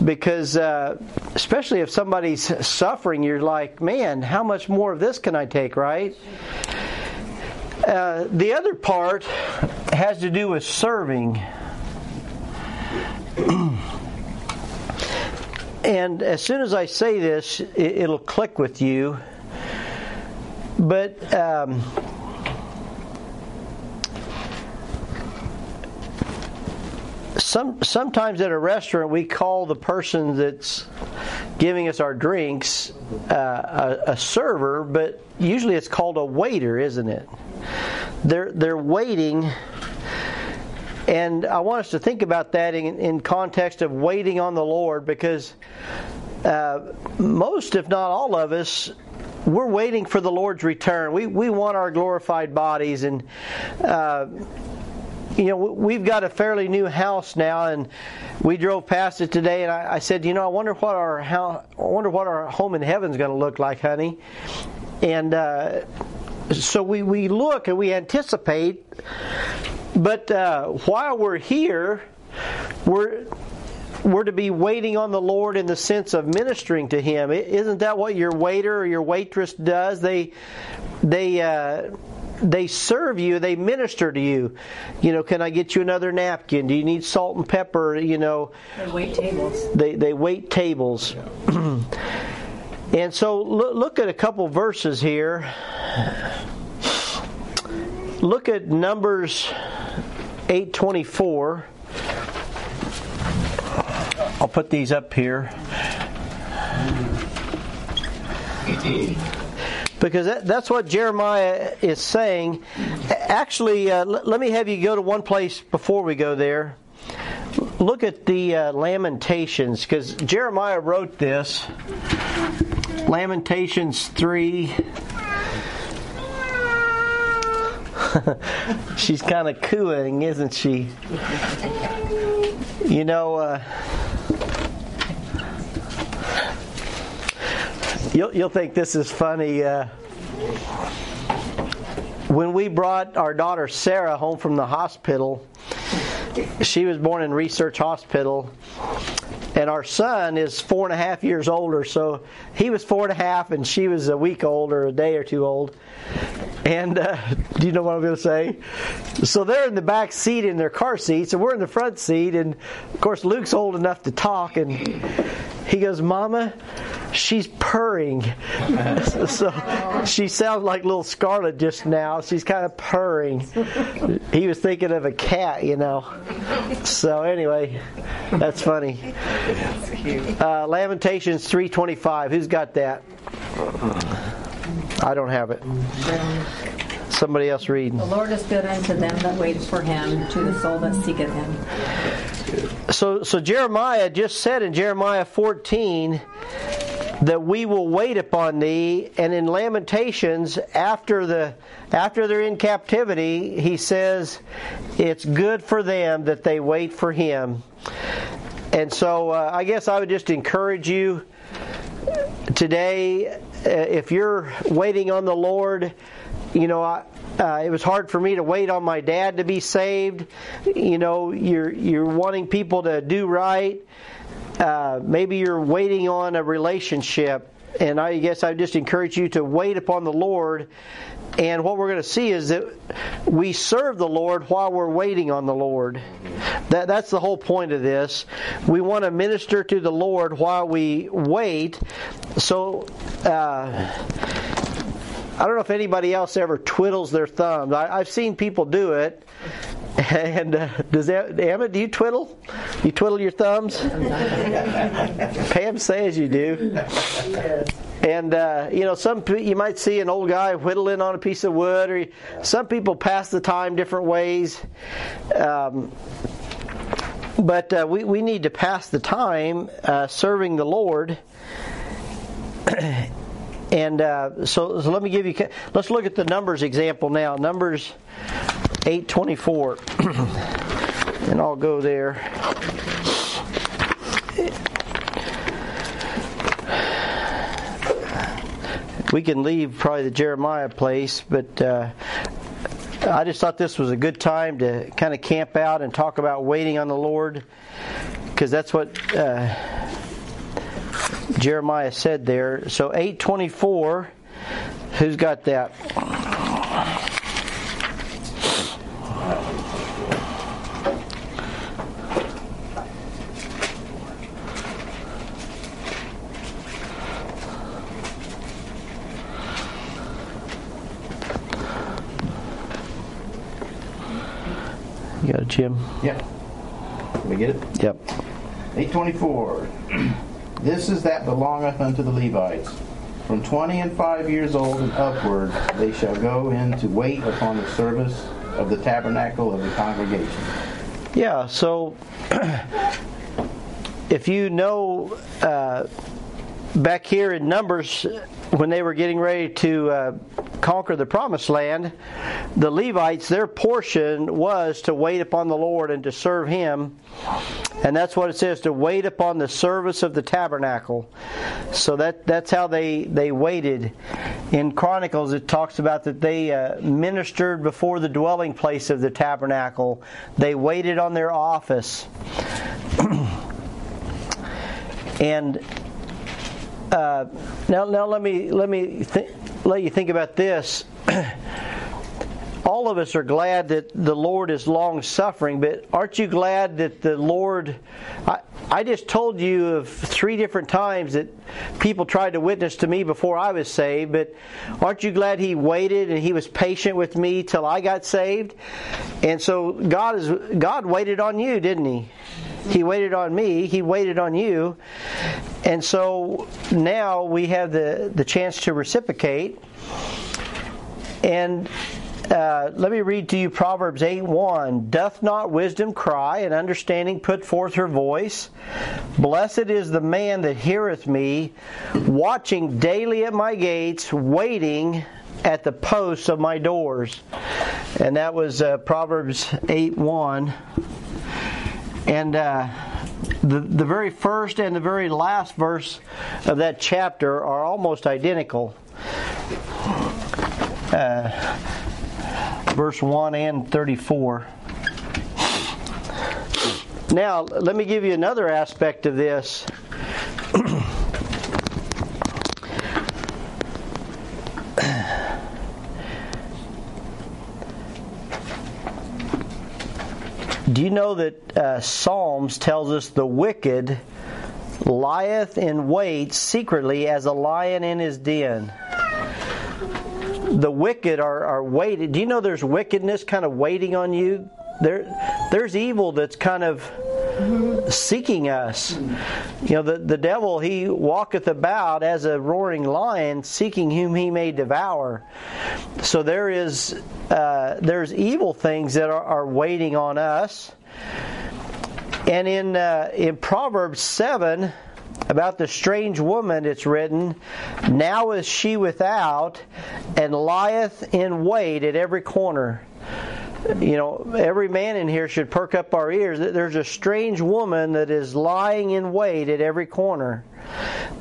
because uh, especially if somebody's suffering, you're like, man, how much more of this can I take, right? Uh, the other part has to do with serving. And as soon as I say this, it, it'll click with you. But um, Some sometimes at a restaurant we call the person that's giving us our drinks uh, a, a server, but usually it's called a waiter, isn't it? They're they're waiting, and I want us to think about that in, in context of waiting on the Lord, because uh, most, if not all of us, we're waiting for the Lord's return. We we want our glorified bodies, and uh, you know, we've got a fairly new house now, and we drove past it today, and I, I said, you know, I wonder what our house, I wonder what our home in heaven's going to look like, honey. And uh, so we, we look and we anticipate, but uh, while we're here, we're we're to be waiting on the Lord in the sense of ministering to Him. Isn't that what your waiter or your waitress does? They they. Uh, They serve you. They minister to you. You know, can I get you another napkin? Do you need salt and pepper? You know, they wait tables. They they wait tables. And so look, look at a couple verses here. Look at Numbers eight twenty-four. I'll put these up here. Because that, that's what Jeremiah is saying. Actually, uh, l- let me have you go to one place before we go there. Look at the uh, Lamentations, because Jeremiah wrote this. Lamentations three. She's kind of cooing, isn't she? You know... Uh, You'll, you'll think this is funny. Uh, when we brought our daughter Sarah home from the hospital, she was born in Research Hospital, and our son is four and a half years older. So he was four and a half, and she was a week old or a day or two old. And uh, do you know what I'm going to say? So they're in the back seat in their car seats, and we're in the front seat. And of course, Luke's old enough to talk, and he goes, "Mama, she's purring." So she sounds like little Scarlet just now. She's kind of purring. He was thinking of a cat, you know. So anyway, that's funny. Uh, Lamentations three twenty-five. Who's got that? I don't have it. Somebody else read. The Lord is good unto them that wait for Him, to the soul that seeketh Him. So, so Jeremiah just said in Jeremiah fourteen that we will wait upon Thee, and in Lamentations, after the after they're in captivity, he says it's good for them that they wait for Him. And so, uh, I guess I would just encourage you today, uh, if you're waiting on the Lord. You know, I, uh, it was hard for me to wait on my dad to be saved. You know, you're you're wanting people to do right. Uh, maybe you're waiting on a relationship, and I guess I just encourage you to wait upon the Lord. And what we're going to see is that we serve the Lord while we're waiting on the Lord. That that's the whole point of this. We want to minister to the Lord while we wait. So. Uh, I don't know if anybody else ever twiddles their thumbs. I, I've seen people do it. And uh, does that, Emma, do you twiddle? You twiddle your thumbs? Pam says you do. And uh, you know, some you might see an old guy whittling on a piece of wood, or you, some people pass the time different ways. Um, but uh, we we need to pass the time uh, serving the Lord. And uh, so, so let me give you, let's look at the Numbers example now. Numbers eight twenty-four. And I'll go there. We can leave probably the Jeremiah place, but uh, I just thought this was a good time to kind of camp out and talk about waiting on the Lord, because that's what... Uh, Jeremiah said there. So eight twenty-four, who's got that? You got it, Jim? Yeah. We get it? Yep. eight twenty-four. This is that belongeth unto the Levites. From twenty and five years old and upward, they shall go in to wait upon the service of the tabernacle of the congregation. Yeah, so if you know, uh, back here in Numbers, when they were getting ready to uh, conquer the promised land, the Levites, their portion was to wait upon the Lord and to serve Him. And that's what it says, to wait upon the service of the tabernacle. So that that's how they, they waited. In Chronicles, it talks about that they uh, ministered before the dwelling place of the tabernacle. They waited on their office. And uh, now, now let me let me th- let you think about this. All of us are glad that the Lord is long-suffering, but aren't you glad that the Lord... I, I just told you of three different times that people tried to witness to me before I was saved, but aren't you glad He waited and He was patient with me till I got saved? And so God is God waited on you, didn't He? He waited on me. He waited on you. And so now we have the, the chance to reciprocate. And... Uh, let me read to you Proverbs eight one. Doth not wisdom cry, and understanding put forth her voice? Blessed is the man that heareth me, watching daily at my gates, waiting at the posts of my doors. And that was uh, Proverbs eight one. And uh, the, the very first and the very last verse of that chapter are almost identical. Uh... Verse one and thirty-four. Now, let me give you another aspect of this. Do you know that uh, Psalms tells us the wicked lieth in wait secretly as a lion in his den? The wicked are, are waiting. Do you know there's wickedness kind of waiting on you? There, there's evil that's kind of seeking us. You know, the, the devil, he walketh about as a roaring lion, seeking whom he may devour. So there is uh, there's evil things that are, are waiting on us. And in uh, in Proverbs seven, about the strange woman, it's written, now is she without, and lieth in wait at every corner. You know, every man in here should perk up our ears. There's a strange woman that is lying in wait at every corner.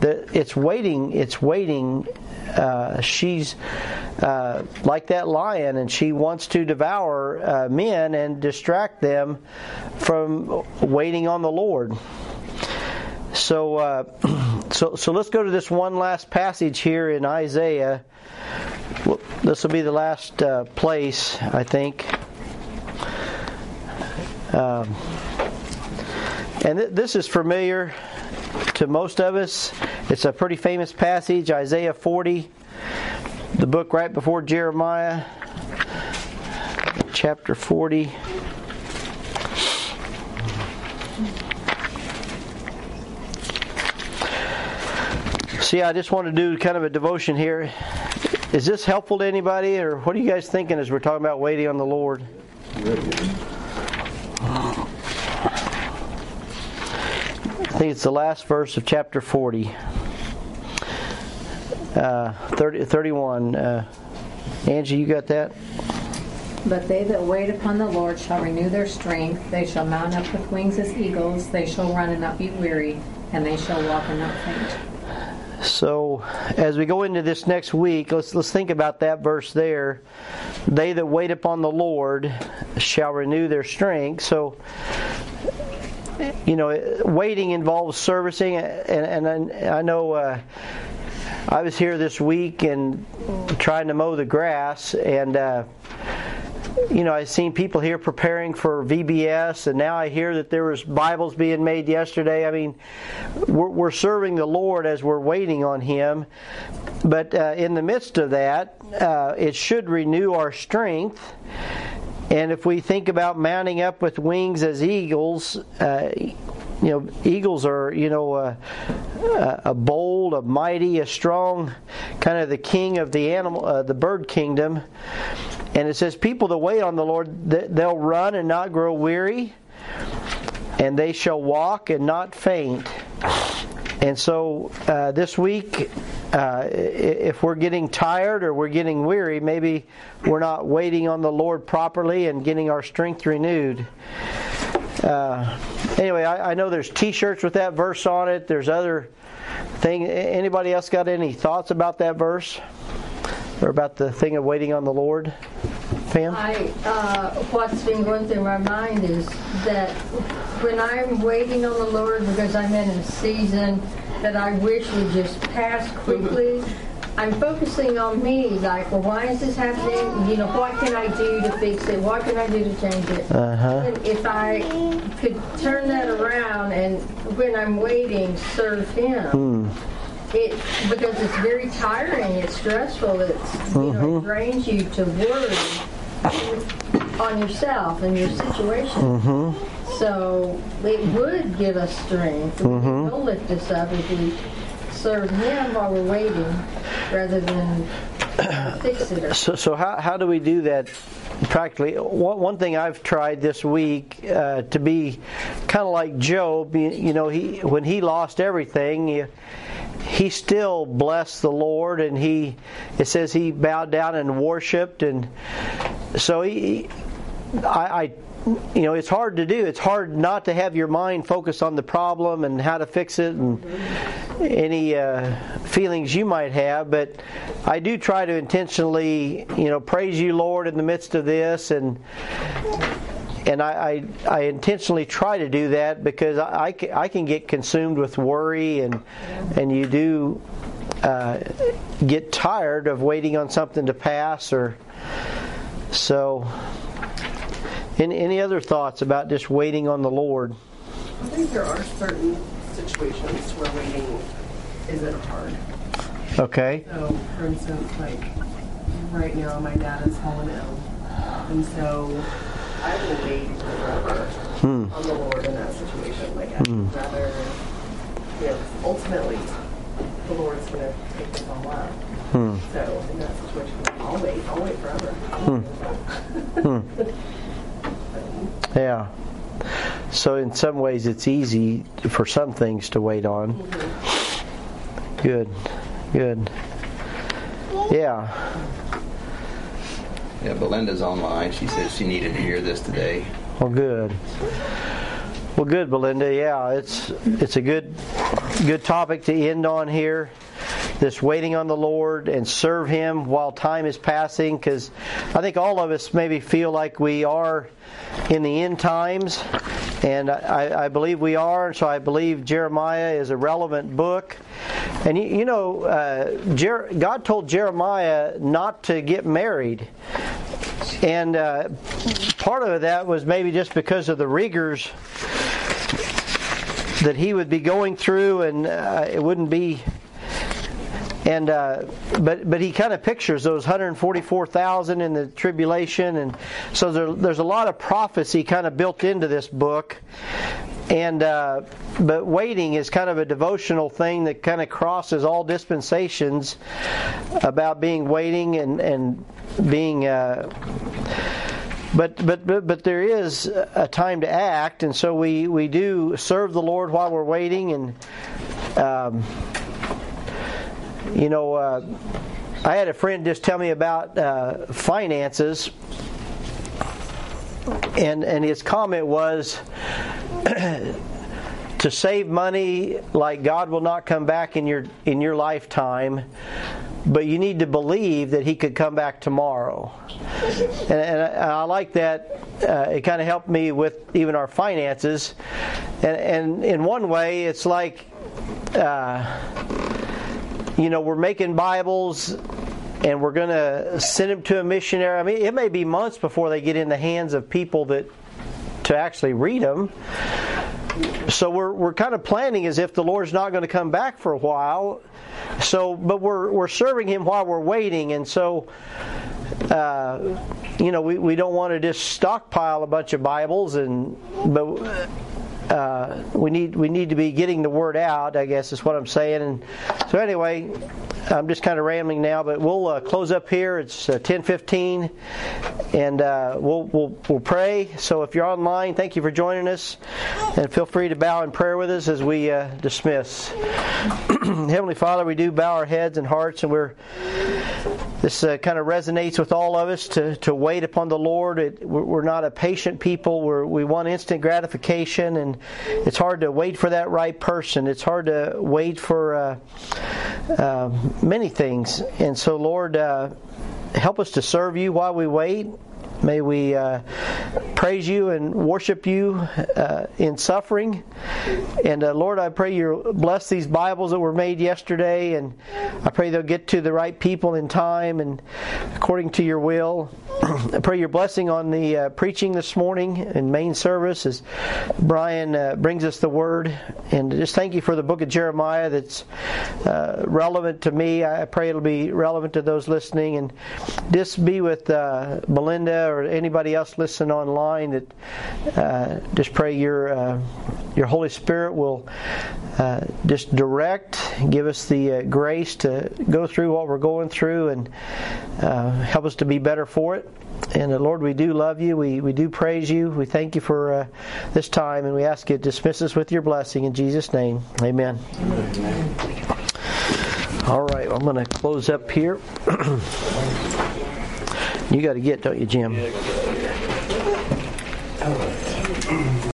It's waiting. It's waiting. Uh, she's uh, like that lion, and she wants to devour uh, men and distract them from waiting on the Lord. So, uh, so, so let's go to this one last passage here in Isaiah. This will be the last uh, place, I think. Um, and th- this is familiar to most of us. It's a pretty famous passage, Isaiah forty, the book right before Jeremiah, chapter forty. See, I just want to do kind of a devotion here. Is this helpful to anybody, or what are you guys thinking as we're talking about waiting on the Lord? I think it's the last verse of chapter forty. Uh, thirty, thirty-one. Uh, Angie, you got that? But they that wait upon the Lord shall renew their strength. They shall mount up with wings as eagles. They shall run and not be weary. And they shall walk and not faint. So, as we go into this next week, let's let's think about that verse there. They that wait upon the Lord shall renew their strength. So, you know, waiting involves servicing, and and I, I know uh, I was here this week and trying to mow the grass, and uh, you know, I've seen people here preparing for V B S, and now I hear that there was Bibles being made yesterday. I mean, we're, we're serving the Lord as we're waiting on Him. But uh, in the midst of that, uh, it should renew our strength. And if we think about mounting up with wings as eagles, uh, you know, eagles are, you know, a, a bold, a mighty, a strong, kind of the king of the animal, uh, the bird kingdom. And it says, people that wait on the Lord, they'll run and not grow weary, and they shall walk and not faint. And so uh, this week, uh, if we're getting tired or we're getting weary, maybe we're not waiting on the Lord properly and getting our strength renewed. Uh, anyway, I, I know there's T-shirts with that verse on it. There's other things. Anybody else got any thoughts about that verse? Or about the thing of waiting on the Lord? Pam? I, uh, what's been going through my mind is that when I'm waiting on the Lord, because I'm in a season that I wish would just pass quickly, I'm focusing on me, like, well, why is this happening? You know, what can I do to fix it? What can I do to change it? Uh-huh. And if I could turn that around and when I'm waiting, serve Him. Hmm. It, because it's very tiring, it's stressful, it's, you mm-hmm. know, it drains you to worry on yourself and your situation. Mm-hmm. So it would give us strength. Mm-hmm. It'll lift us up if we serve Him while we're waiting rather than fix it. So, so how, how do we do that? Practically, one thing I've tried this week uh, to be kind of like Job. You, you know, he when he lost everything, he, he still blessed the Lord, and he it says he bowed down and worshipped, and so he, I. I you know, it's hard to do. It's hard not to have your mind focused on the problem and how to fix it and any uh, feelings you might have. But I do try to intentionally, you know, praise you, Lord, in the midst of this. And and I, I, I intentionally try to do that because I, I can get consumed with worry and, and you do uh, get tired of waiting on something to pass. or So... Any, any other thoughts about just waiting on the Lord? I think there are certain situations where waiting isn't hard. Okay. So, for instance, like right now, my dad is fallen ill, and so I will wait forever hmm. on the Lord in that situation. Like I'd hmm. rather, you know, ultimately, the Lord's going to take this all out. Hmm. So in that situation, I'll wait. I'll wait forever. Hmm. hmm. Yeah. So in some ways it's easy for some things to wait on. Mm-hmm. Good. Good. Yeah. Yeah, Belinda's online. She said she needed to hear this today. Well, good. Well, good, Belinda. Yeah, it's it's a good good topic to end on here. This waiting on the Lord and serve Him while time is passing, because I think all of us maybe feel like we are in the end times, and I, I believe we are, and so I believe Jeremiah is a relevant book. And you, you know, uh, Jer- God told Jeremiah not to get married, and uh, part of that was maybe just because of the rigors that he would be going through, and uh, it wouldn't be... And uh, but but he kind of pictures those one hundred forty-four thousand in the tribulation, and so there, there's a lot of prophecy kind of built into this book. And uh, but waiting is kind of a devotional thing that kind of crosses all dispensations about being waiting and and being. Uh, But, but but but there is a time to act, and so we, we do serve the Lord while we're waiting, and um, you know, uh, I had a friend just tell me about uh, finances, and and his comment was to save money like God will not come back in your in your lifetime. But you need to believe that He could come back tomorrow. And, and, I, and I like that. Uh, it kind of helped me with even our finances. And, and in one way, it's like, uh, you know, we're making Bibles and we're going to send them to a missionary. I mean, it may be months before they get in the hands of people that to actually read them. So we're we're kind of planning as if the Lord's not going to come back for a while. So, but we're we're serving Him while we're waiting, and so uh, you know we, we don't want to just stockpile a bunch of Bibles, and but uh, we need we need to be getting the word out, I guess is what I'm saying. And so anyway, I'm just kind of rambling now, but we'll uh, close up here. It's uh, ten fifteen, and uh, we'll we'll we'll pray. So if you're online, thank you for joining us, and feel free to bow in prayer with us as we uh, dismiss. Heavenly Father, we do bow our heads and hearts, and we're this uh, kind of resonates with all of us to, to wait upon the Lord. It, we're not a patient people. We're, we want instant gratification, and it's hard to wait for that right person. It's hard to wait for uh, uh, many things. And so, Lord, uh, help us to serve You while we wait. May we uh, praise You and worship You uh, in suffering. And uh, Lord, I pray You bless these Bibles that were made yesterday, and I pray they'll get to the right people in time and according to Your will. I pray Your blessing on the uh, preaching this morning in main service as Brian uh, brings us the Word. And just thank You for the book of Jeremiah that's uh, relevant to me. I pray it'll be relevant to those listening. And just be with uh, Belinda or anybody else listening online, that uh, just pray your uh, your Holy Spirit will uh, just direct, give us the uh, grace to go through what we're going through, and uh, help us to be better for it. And uh, Lord, we do love You. We we do praise You. We thank You for uh, this time, and we ask You to dismiss us with Your blessing in Jesus' name. Amen. Amen. All right, well, I'm going to close up here. You got to get, don't you, Jim? Yeah,